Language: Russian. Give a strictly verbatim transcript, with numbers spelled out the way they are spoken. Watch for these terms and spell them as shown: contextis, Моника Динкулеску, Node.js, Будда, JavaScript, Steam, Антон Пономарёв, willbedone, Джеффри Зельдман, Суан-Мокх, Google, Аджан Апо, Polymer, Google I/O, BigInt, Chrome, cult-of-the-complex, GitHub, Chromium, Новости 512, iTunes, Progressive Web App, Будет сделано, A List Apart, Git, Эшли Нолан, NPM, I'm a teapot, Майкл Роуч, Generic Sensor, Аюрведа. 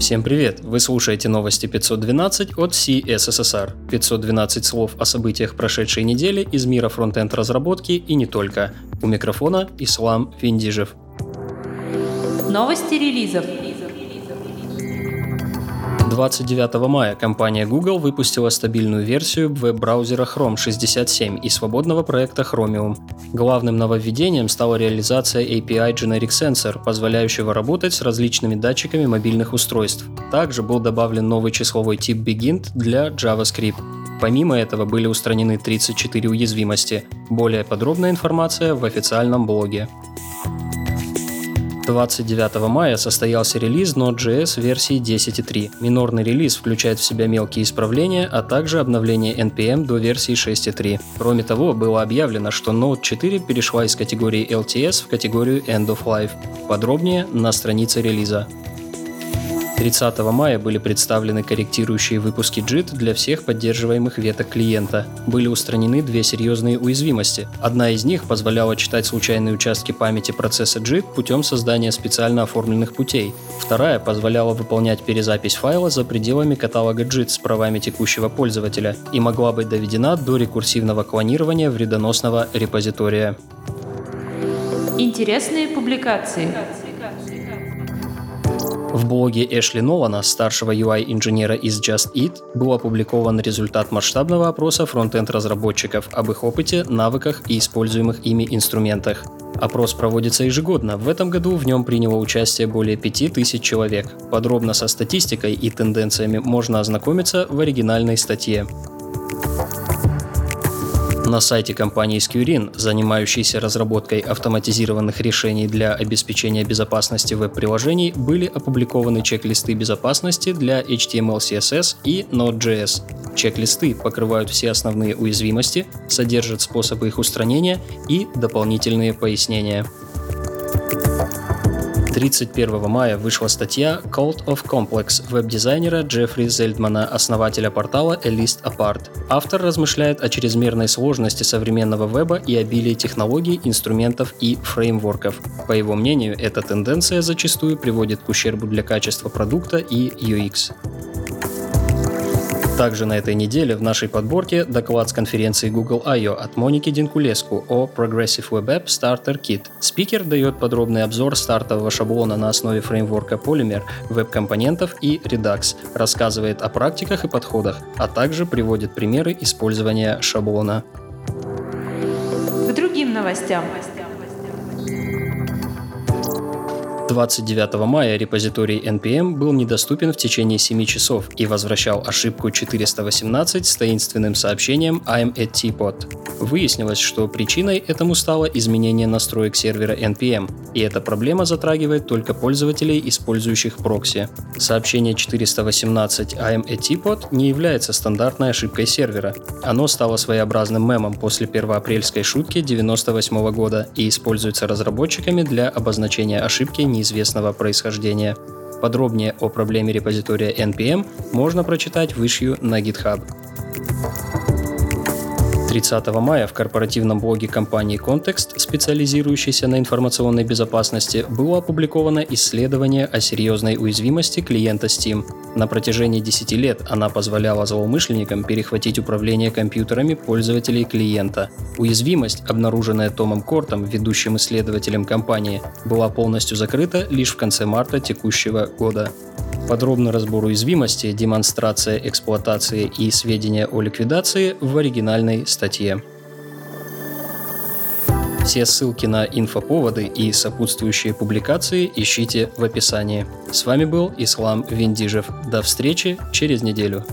Всем привет! Вы слушаете новости пятьсот двенадцать от си эс эс эс ар. пятьсот двенадцать слов о событиях прошедшей недели из мира фронтенд разработки и не только. У микрофона Ислам Финдижев. Новости релизов. двадцать девятого мая компания Google выпустила стабильную версию веб-браузера Chrome шестьдесят семь и свободного проекта Chromium. Главным нововведением стала реализация эй пи ай Generic Sensor, позволяющего работать с различными датчиками мобильных устройств. Также был добавлен новый числовой тип BigInt для JavaScript. Помимо этого были устранены тридцать четыре уязвимости. Более подробная информация в официальном блоге. двадцать девятого мая состоялся релиз Node.js версии десять точка три. Минорный релиз включает в себя мелкие исправления, а также обновление эн пи эм до версии шесть точка три. Кроме того, было объявлено, что Node четыре перешла из категории эл ти эс в категорию End of Life. Подробнее на странице релиза. тридцатого мая были представлены корректирующие выпуски Git для всех поддерживаемых веток клиента. Были устранены две серьезные уязвимости. Одна из них позволяла читать случайные участки памяти процесса Git путем создания специально оформленных путей. Вторая позволяла выполнять перезапись файла за пределами каталога Git с правами текущего пользователя и могла быть доведена до рекурсивного клонирования вредоносного репозитория. Интересные публикации. В блоге Эшли Нолана, старшего ю ай-инженера из Just Eat, был опубликован результат масштабного опроса фронтенд-разработчиков об их опыте, навыках и используемых ими инструментах. Опрос проводится ежегодно, в этом году в нем приняло участие более пяти тысяч человек. Подробно со статистикой и тенденциями можно ознакомиться в оригинальной статье. На сайте компании Sqreen, занимающейся разработкой автоматизированных решений для обеспечения безопасности веб-приложений, были опубликованы чек-листы безопасности для эйч ти эм эл, си эс эс и Node.js. Чек-листы покрывают все основные уязвимости, содержат способы их устранения и дополнительные пояснения. тридцать первого мая вышла статья «Cult of Complex» веб-дизайнера Джеффри Зельдмана, основателя портала A List Apart. Автор размышляет о чрезмерной сложности современного веба и обилии технологий, инструментов и фреймворков. По его мнению, эта тенденция зачастую приводит к ущербу для качества продукта и ю экс. Также на этой неделе в нашей подборке доклад с конференции Google I/O от Моники Динкулеску о Progressive Web App Starter Kit. Спикер дает подробный обзор стартового шаблона на основе фреймворка Polymer, веб-компонентов и Redux, рассказывает о практиках и подходах, а также приводит примеры использования шаблона. К другим новостям. двадцать девятого мая репозиторий эн пи эм был недоступен в течение семи часов и возвращал ошибку четыреста восемнадцать с таинственным сообщением «I'm a teapot». Выяснилось, что причиной этому стало изменение настроек сервера эн пи эм, и эта проблема затрагивает только пользователей, использующих прокси. Сообщение четыреста восемнадцать «I'm a teapot» не является стандартной ошибкой сервера. Оно стало своеобразным мемом после первоапрельской шутки девяносто восьмого года и используется разработчиками для обозначения ошибки не известного происхождения. Подробнее о проблеме репозитория эн пи эм можно прочитать в issue на GitHub. тридцатого мая в корпоративном блоге компании Context, специализирующейся на информационной безопасности, было опубликовано исследование о серьезной уязвимости клиента Steam. На протяжении десяти лет она позволяла злоумышленникам перехватить управление компьютерами пользователей клиента. Уязвимость, обнаруженная Томом Кортом, ведущим исследователем компании, была полностью закрыта лишь в конце марта текущего года. Подробный разбор уязвимости, демонстрация эксплуатации и сведения о ликвидации в оригинальной статье. Все ссылки на инфоповоды и сопутствующие публикации ищите в описании. С вами был Ислам Виндижев. До встречи через неделю.